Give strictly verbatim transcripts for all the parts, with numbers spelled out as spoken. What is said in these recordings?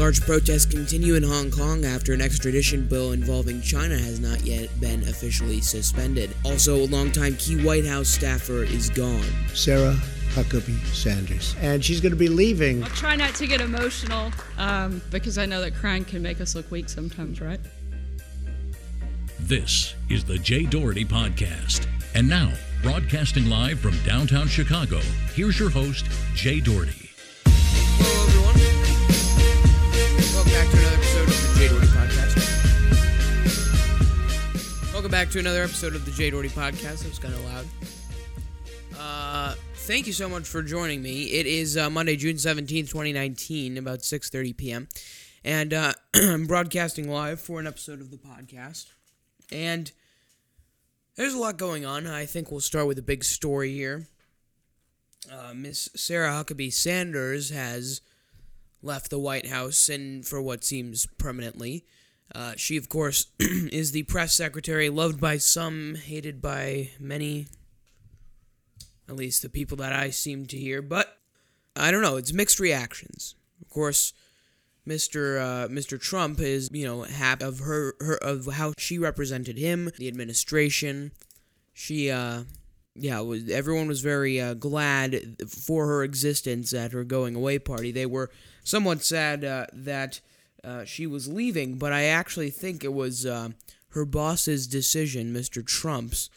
Large protests continue in Hong Kong after an extradition bill involving China has not yet been officially suspended. Also, a longtime key White House staffer is gone. Sarah Huckabee Sanders. And she's going to be leaving. I'll try not to get emotional um, because I know that crying can make us look weak sometimes, right? This is the Jay Doherty Podcast. And now, broadcasting live from downtown Chicago, here's your host, Jay Doherty. Hello, everyone. Welcome back to another episode of the Jay Doherty Podcast. Welcome back to another episode of the Jay Doherty Podcast. That was kind of loud. Uh, thank you so much for joining me. It is uh, Monday, June seventeenth, twenty nineteen, about six thirty p.m., and uh, I'm broadcasting live for an episode of the podcast. And there's a lot going on. I think we'll start with a big story here. Uh, Miss Sarah Huckabee Sanders has left the White House, and for what seems permanently. Uh, she, of course, is the press secretary, loved by some, hated by many, at least the people that I seem to hear. But I don't know. It's mixed reactions. Of course, Mister Uh, Mister Trump is, you know, happy of her, her of how she represented him, the administration. She, uh, yeah, was, everyone was very uh, glad for her existence at her going away party. They were somewhat sad uh, that uh, she was leaving, but I actually think it was uh, her boss's decision, Mister Trump's,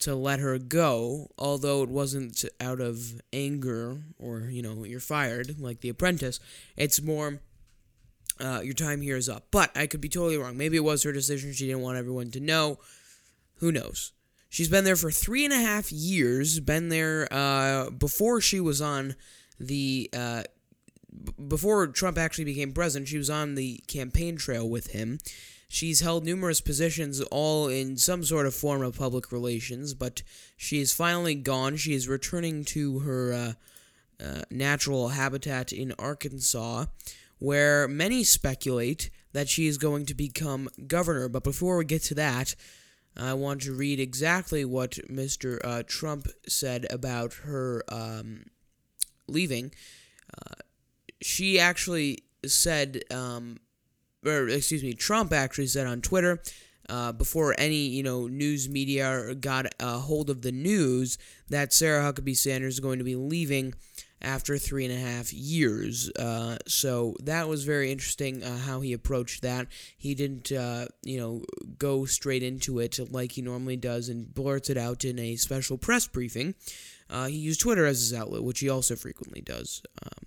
to let her go. Although it wasn't out of anger or, you know, you're fired like The Apprentice. It's more, Uh, your time here is up. But I could be totally wrong. Maybe it was her decision. She didn't want everyone to know. Who knows? She's been there for three and a half years. Been there uh, before she was on the... Uh, b- before Trump actually became president, she was on the campaign trail with him. She's held numerous positions, all in some sort of form of public relations. But she is finally gone. She is returning to her uh, uh, natural habitat in Arkansas, where many speculate that she is going to become governor. But before we get to that, I want to read exactly what Mister Uh, Trump said about her um, leaving. Uh, she actually said, um, or excuse me, Trump actually said on Twitter, uh, before any, you know, news media got a hold of the news, that Sarah Huckabee Sanders is going to be leaving after three and a half years. Uh, so that was very interesting uh, how he approached that. He didn't, uh, you know, go straight into it like he normally does and blurts it out in a special press briefing. Uh, he used Twitter as his outlet, which he also frequently does. Um,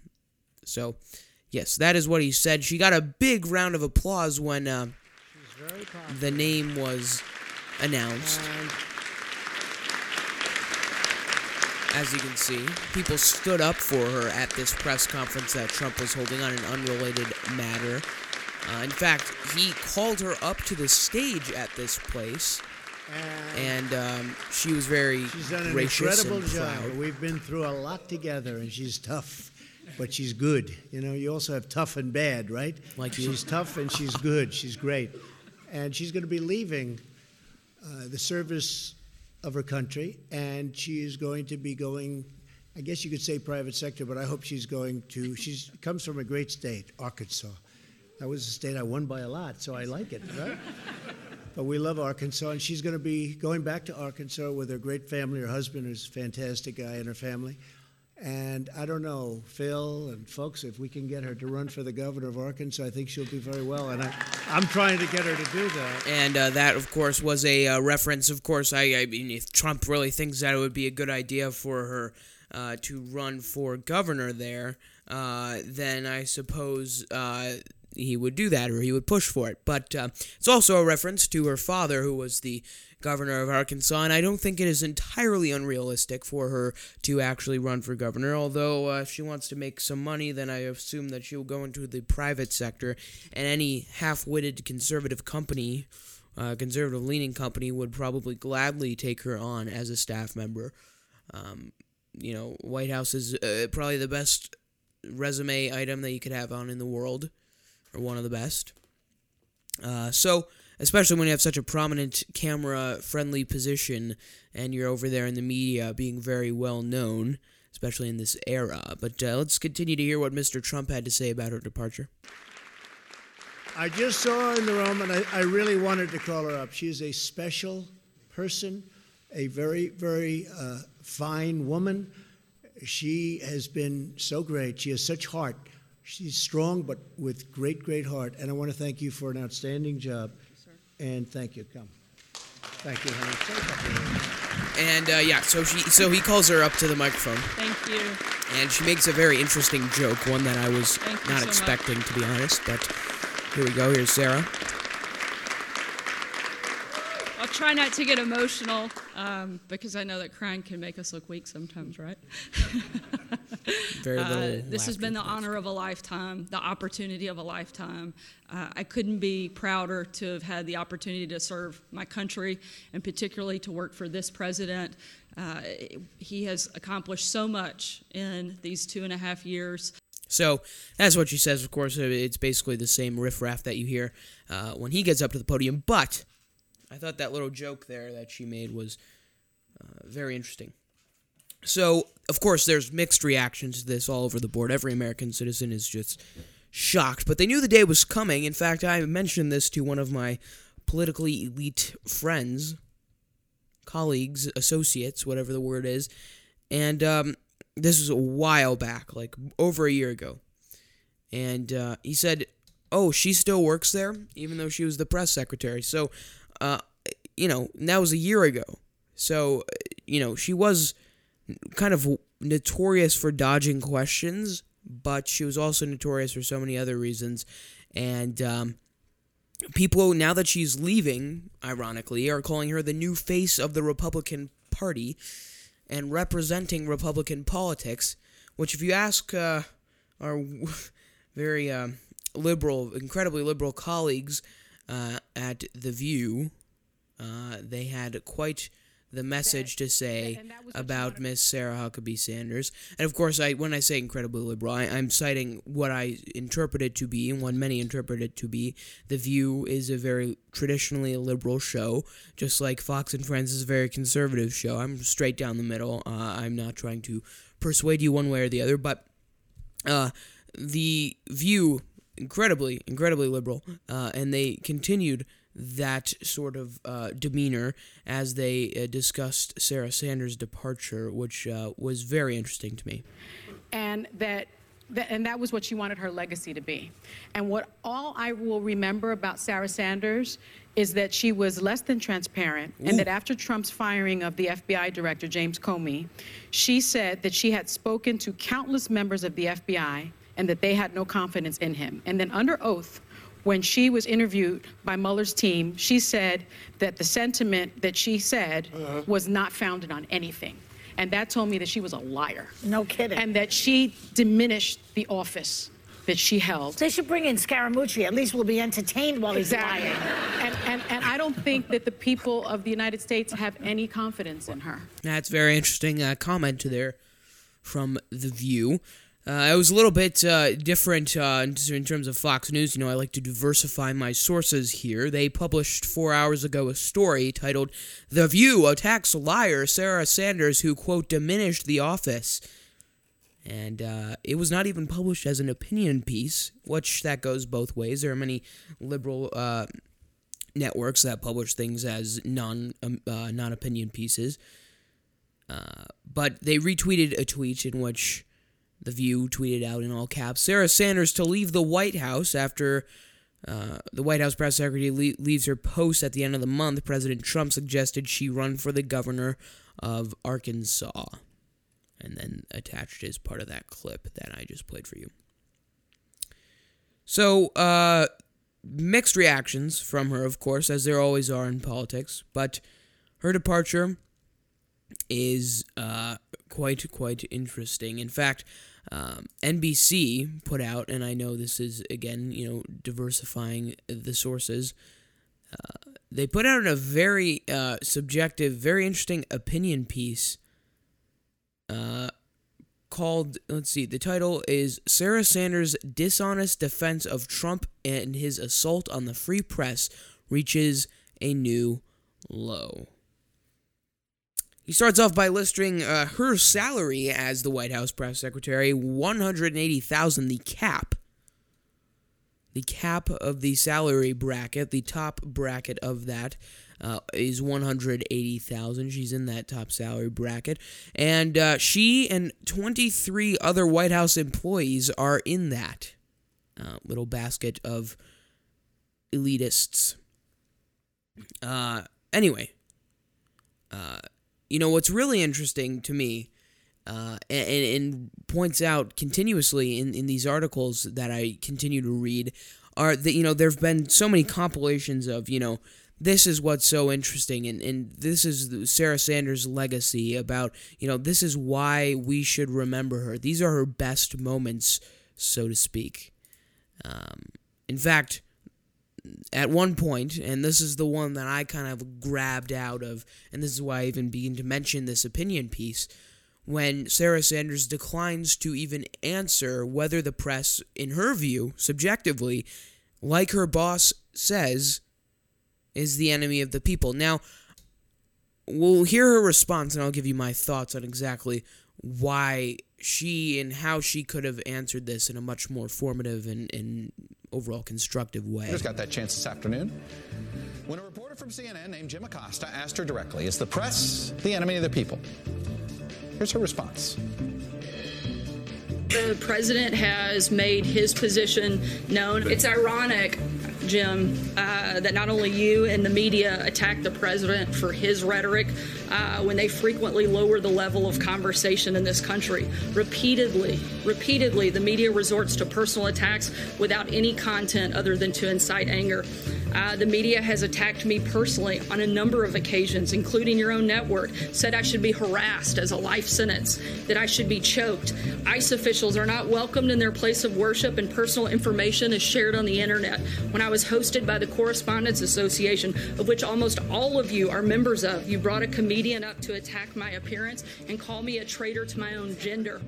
so, yes, that is what he said. She got a big round of applause when uh, the name was announced. And as you can see, people stood up for her at this press conference that Trump was holding on an unrelated matter. Uh, in fact, he called her up to the stage at this place, and, and um, she was very gracious. She's done an incredible job. We've been through a lot together, and she's tough, but she's good. You know, you also have tough and bad, right? Like you. She's tough, and she's good. She's great. And she's going to be leaving uh, the service of her country, and she is going to be going, I guess you could say private sector, but I hope she's going to, she comes from a great state, Arkansas. That was a state I won by a lot, so I like it, right? But we love Arkansas, and she's going to be going back to Arkansas with her great family. Her husband is a fantastic guy, and her family. And I don't know, Phil and folks, if we can get her to run for the governor of Arkansas, I think she'll do very well. And I, I'm trying to get her to do that. And uh, that, of course, was a uh, reference. Of course, I, I mean, if Trump really thinks that it would be a good idea for her uh, to run for governor there, uh, then I suppose uh, he would do that, or he would push for it. But uh, it's also a reference to her father, who was the governor of Arkansas, and I don't think it is entirely unrealistic for her to actually run for governor, although uh, if she wants to make some money, then I assume that she will go into the private sector, and any half-witted conservative company, uh, conservative-leaning company, would probably gladly take her on as a staff member. Um, you know, White House is uh, probably the best resume item that you could have on in the world, or one of the best. Uh, so, especially when you have such a prominent camera-friendly position and you're over there in the media being very well known, especially in this era. But uh, let's continue to hear what Mister Trump had to say about her departure. I just saw her in the room, and I, I really wanted to call her up. She's a special person, a very, very uh, fine woman. She has been so great. She has such heart. She's strong, but with great, great heart. And I want to thank you for an outstanding job. Thank you, sir. And thank you. Come. Thank you, honey. And, uh, yeah, so she, so he calls her up to the microphone. Thank you. And she makes a very interesting joke, one that I was thank not so expecting, much. To be honest. But here we go. Here's Sarah. I'll try not to get emotional, um, because I know that crying can make us look weak sometimes, right? Very little uh, this has been the honor of a lifetime, the opportunity of a lifetime. Uh, I couldn't be prouder to have had the opportunity to serve my country, and particularly to work for this president. Uh, he has accomplished so much in these two and a half years. So that's what she says. Of course, it's basically the same riffraff that you hear uh, when he gets up to the podium. But I thought that little joke there that she made was uh, very interesting. So, of course, there's mixed reactions to this all over the board. Every American citizen is just shocked. But they knew the day was coming. In fact, I mentioned this to one of my politically elite friends, colleagues, associates, whatever the word is. And um, this was a while back, like over a year ago. And uh, he said, oh, she still works there, even though she was the press secretary. So, uh, you know, that was a year ago. So, you know, she was kind of notorious for dodging questions, but she was also notorious for so many other reasons, and um, people, now that she's leaving, ironically, are calling her the new face of the Republican Party and representing Republican politics, which, if you ask uh, our very uh, liberal, incredibly liberal colleagues uh, at The View, uh, they had quite the message to say about Miss Sarah Huckabee Sanders. And, of course, I when I say incredibly liberal, I, I'm citing what I interpret it to be and what many interpret it to be. The View is a very traditionally liberal show, just like Fox and Friends is a very conservative show. I'm straight down the middle. Uh, I'm not trying to persuade you one way or the other, but uh, The View, incredibly, incredibly liberal, uh, and they continued that sort of uh, demeanor as they uh, discussed Sarah Sanders' departure, which uh, was very interesting to me. And that, that, and that was what she wanted her legacy to be. And what all I will remember about Sarah Sanders is that she was less than transparent, Ooh. And that after Trump's firing of the F B I director, James Comey, she said that she had spoken to countless members of the F B I and that they had no confidence in him. And then under oath, when she was interviewed by Mueller's team, she said that the sentiment that she said uh-huh. was not founded on anything. And that told me that she was a liar. No kidding. And that she diminished the office that she held. They should bring in Scaramucci. At least we'll be entertained while exactly. he's lying. and, and, and I don't think that the people of the United States have any confidence in her. That's very interesting uh, comment there from The View. Uh, it was a little bit uh, different uh, in terms of Fox News. You know, I like to diversify my sources here. They published four hours ago a story titled, "The View Attacks Liar Sarah Sanders Who, Quote, Diminished the Office." And uh, it was not even published as an opinion piece, which that goes both ways. There are many liberal uh, networks that publish things as non, um, uh, non-opinion pieces. Uh, but they retweeted a tweet in which The View tweeted out in all caps, "Sarah Sanders to leave the White House after uh, the White House press secretary le- leaves her post at the end of the month. President Trump suggested she run for the governor of Arkansas." And then attached is part of that clip that I just played for you. So, uh, mixed reactions from her, of course, as there always are in politics. But her departure is uh, quite, quite interesting. In fact, Um, N B C put out, and I know this is, again, you know, diversifying the sources, uh, they put out a very uh, subjective, very interesting opinion piece uh, called, let's see, the title is "Sarah Sanders' Dishonest Defense of Trump and His Assault on the Free Press Reaches a New Low." He starts off by listing uh, her salary as the White House press secretary, one hundred eighty thousand dollars, the cap. the cap of the salary bracket, the top bracket of that, uh, is one hundred eighty thousand dollars. She's in that top salary bracket. And uh, she and twenty-three other White House employees are in that uh, little basket of elitists. Uh, anyway, uh, you know, what's really interesting to me, uh, and, and points out continuously in, in these articles that I continue to read, are that, you know, there have been so many compilations of, you know, this is what's so interesting, and, and this is Sarah Sanders' legacy about, you know, this is why we should remember her. These are her best moments, so to speak. Um, in fact, at one point, and this is the one that I kind of grabbed out of, and this is why I even begin to mention this opinion piece, when Sarah Sanders declines to even answer whether the press, in her view, subjectively, like her boss says, is the enemy of the people. Now, we'll hear her response, and I'll give you my thoughts on exactly why she and how she could have answered this in a much more formative and, and overall constructive way. I just got that chance this afternoon when a reporter from C N N named Jim Acosta asked her directly, is the press the enemy of the people? Here's her response. The president has made his position known. It's ironic, Jim, uh, that not only you and the media attack the president for his rhetoric uh, when they frequently lower the level of conversation in this country. Repeatedly, repeatedly, the media resorts to personal attacks without any content other than to incite anger. Uh, the media has attacked me personally on a number of occasions, including your own network, said I should be harassed as a life sentence, that I should be choked. ICE officials are not welcomed in their place of worship, and personal information is shared on the internet. When I was hosted by the Correspondents Association, of which almost all of you are members of, you brought a comedian up to attack my appearance and call me a traitor to my own gender.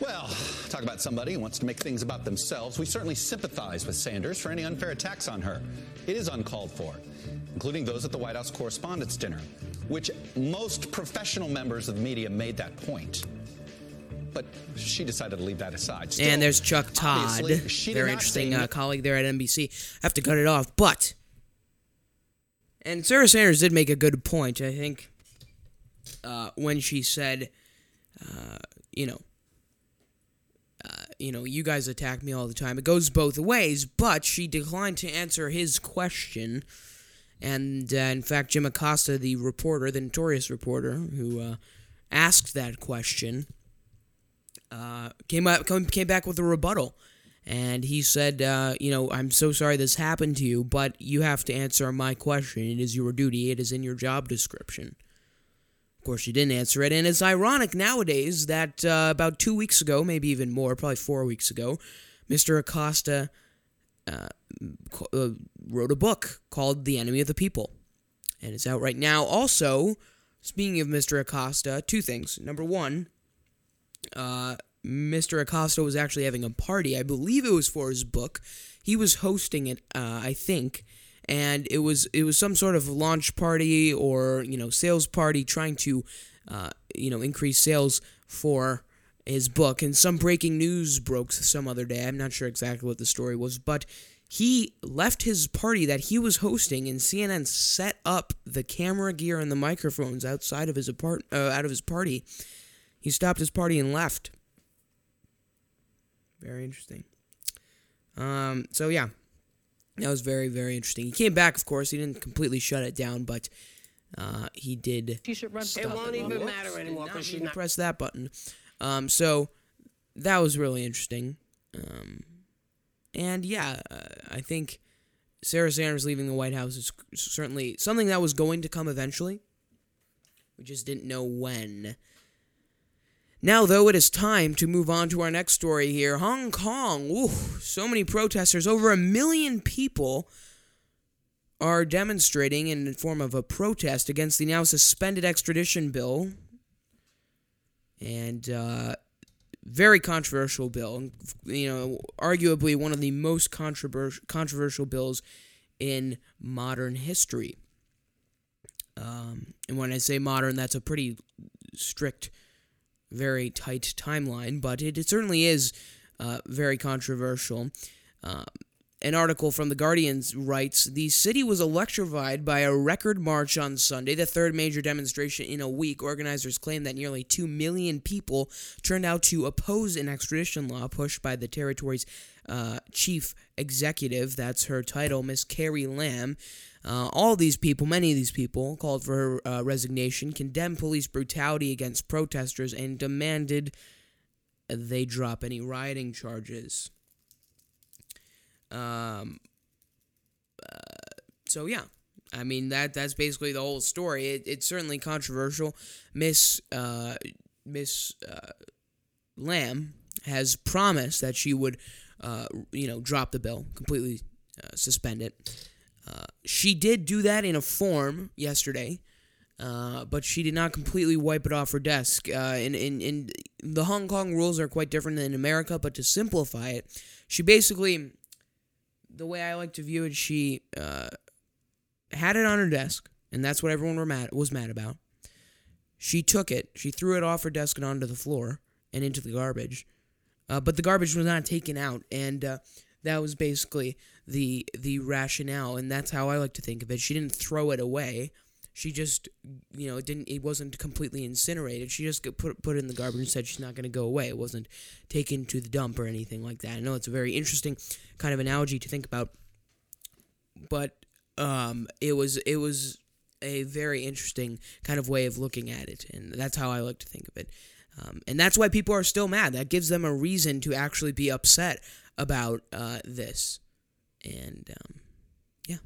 Well, talk about somebody who wants to make things about themselves. We certainly sympathize with Sanders for any unfair attacks on her. It is uncalled for, including those at the White House Correspondents' Dinner, which most professional members of the media made that point. But she decided to leave that aside. Still, and there's Chuck Todd, very interesting uh, colleague there at N B C. I have to cut it off, but... And Sarah Sanders did make a good point, I think, uh, when she said, uh, you know, Uh, you know, you guys attack me all the time. It goes both ways, but she declined to answer his question. And, uh, in fact, Jim Acosta, the reporter, the notorious reporter who uh, asked that question, uh, came up, came back with a rebuttal. And he said, uh, you know, I'm so sorry this happened to you, but you have to answer my question. It is your duty. It is in your job description. Of course, she didn't answer it, and it's ironic nowadays that uh, about two weeks ago, maybe even more, probably four weeks ago, Mister Acosta uh, uh, wrote a book called The Enemy of the People, and it's out right now. Also, speaking of Mister Acosta, two things. Number one, uh, Mister Acosta was actually having a party. I believe it was for his book. He was hosting it, uh, I think. And it was it was some sort of launch party or, you know, sales party trying to, uh, you know, increase sales for his book. And some breaking news broke some other day. I'm not sure exactly what the story was. But he left his party that he was hosting, and C N N set up the camera gear and the microphones outside of his apart uh, out of his party. He stopped his party and left. Very interesting. Um. So, yeah. That was very, very interesting. He came back, of course. He didn't completely shut it down, but uh, he did. She should run. Stop it won't it. even matter anymore because she not press that button. Um, so that was really interesting. Um, and yeah, uh, I think Sarah Sanders leaving the White House is certainly something that was going to come eventually. We just didn't know when. Now, though, it is time to move on to our next story here. Hong Kong, ooh, so many protesters, over a million people are demonstrating in the form of a protest against the now suspended extradition bill, and uh, very controversial bill, you know, arguably one of the most controversial controversial bills in modern history. Um, and when I say modern, that's a pretty strict, very tight timeline, but it, it certainly is uh, very controversial. Um, an article from The Guardian writes, the city was electrified by a record march on Sunday, the third major demonstration in a week. Organizers claim that nearly two million people turned out to oppose an extradition law pushed by the territory's uh, chief executive, that's her title, Miss Carrie Lam. Uh, all these people, many of these people, called for her uh, resignation, condemned police brutality against protesters, and demanded they drop any rioting charges. Um. Uh, so yeah, I mean that that's basically the whole story. It, it's certainly controversial. Miss uh, Miss uh, Lam has promised that she would, uh, you know, drop the bill completely, uh, suspend it. Uh, she did do that in a form yesterday, uh, but she did not completely wipe it off her desk. Uh, and, and, and the Hong Kong rules are quite different than America, but to simplify it, she basically, the way I like to view it, she uh, had it on her desk, and that's what everyone were mad, was mad about. She took it, she threw it off her desk and onto the floor and into the garbage, uh, but the garbage was not taken out, and uh, that was basically the the rationale, and that's how I like to think of it. She didn't throw it away. She just, you know, it didn't. It wasn't completely incinerated. She just put put it in the garbage and said she's not going to go away. It wasn't taken to the dump or anything like that. I know it's a very interesting kind of analogy to think about, but um, it was it was a very interesting kind of way of looking at it, and that's how I like to think of it. Um, and that's why people are still mad. That gives them a reason to actually be upset about uh, this. And um, yeah,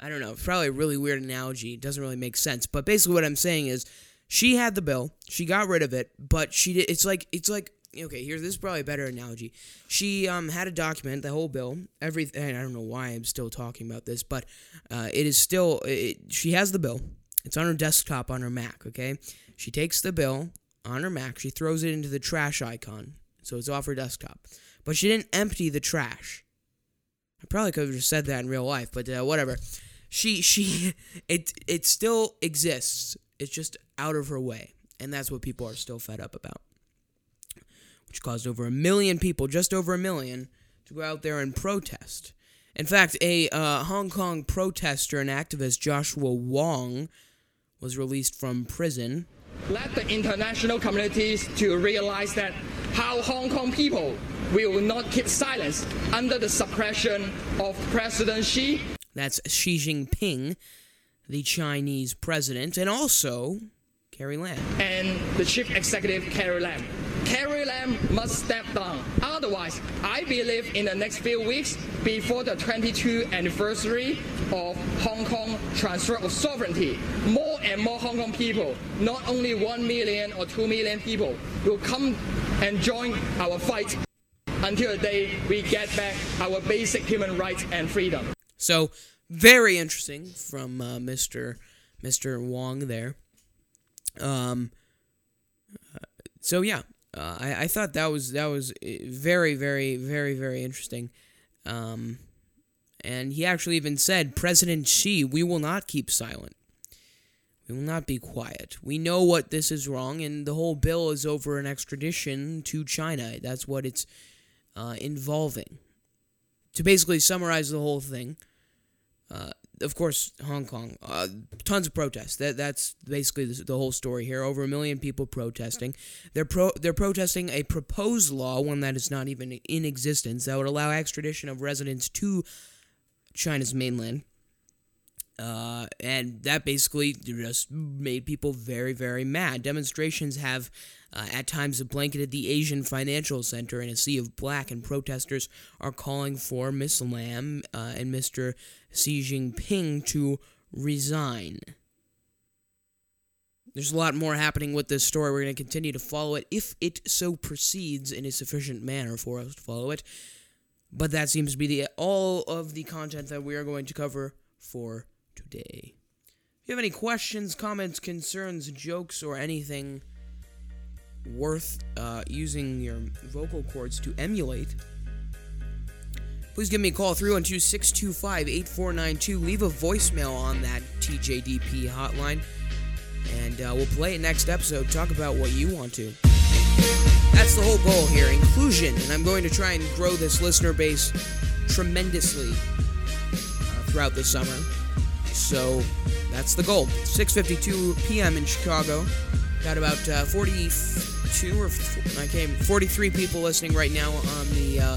I don't know. Probably a really weird analogy. It doesn't really make sense. But basically, what I'm saying is, she had the bill. She got rid of it. But she did. It's like it's like okay. Here's this is probably a better analogy. She um had a document, the whole bill, everything. I don't know why I'm still talking about this, but uh, it is still. It, she has the bill. It's on her desktop on her Mac. Okay, she takes the bill on her Mac. She throws it into the trash icon, so it's off her desktop. But she didn't empty the trash. I probably could have just said that in real life, but uh, whatever. She, she, it, it still exists. It's just out of her way, and that's what people are still fed up about, which caused over a million people, just over a million, to go out there and protest. In fact, a uh, Hong Kong protester and activist, Joshua Wong, was released from prison. Let the international communities to realize that how Hong Kong people we will not keep silence under the suppression of President Xi. That's Xi Jinping, the Chinese president, and also Carrie Lam. And the chief executive, Carrie Lam. Carrie Lam must step down. Otherwise, I believe in the next few weeks, before the twenty-second anniversary of Hong Kong transfer of sovereignty, more and more Hong Kong people, not only one million or two million people, will come and join our fight until the day we get back our basic human rights and freedom. So, very interesting from uh, Mister Mister Wong there. Um. Uh, so yeah, uh, I I thought that was that was very very very very interesting. Um, and he actually even said, President Xi, we will not keep silent. We will not be quiet. We know what this is wrong, and the whole bill is over an extradition to China. That's what it's. Uh, involving. To basically summarize the whole thing, uh, of course, Hong Kong, uh, tons of protests. That that's basically the, the whole story here. Over a million people protesting. They're pro they're protesting a proposed law, one that is not even in existence, that would allow extradition of residents to China's mainland. Uh, and that basically just made people very, very mad. Demonstrations have uh, at times blanketed the Asian Financial Center in a sea of black, and protesters are calling for Miss Lam uh, and Mister Xi Jinping to resign. There's a lot more happening with this story. We're going to continue to follow it if it so proceeds in a sufficient manner for us to follow it. But that seems to be the all of the content that we are going to cover for today. If you have any questions, comments, concerns, jokes, or anything worth uh, using your vocal cords to emulate, please give me a call, three one two, six two five, eight four nine two. Leave a voicemail on that T J D P hotline, and uh, we'll play it next episode. Talk about what you want to. That's that's the whole goal here, inclusion. And I'm going to try and grow this listener base tremendously uh, throughout the summer. So that's the goal. six fifty-two p.m. in Chicago. Got about uh, forty-two or I came forty-three people listening right now on the uh,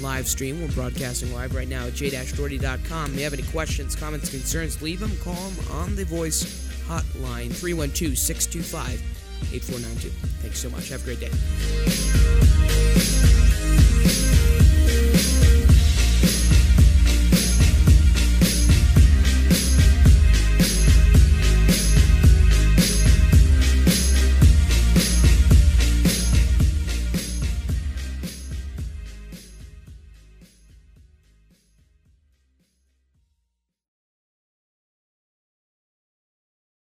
live stream. We're broadcasting live right now at j dash doherty dot com. If you have any questions, comments, concerns, leave them. Call them on the voice hotline, three one two, six two five, eight four nine two. Thanks so much. Have a great day.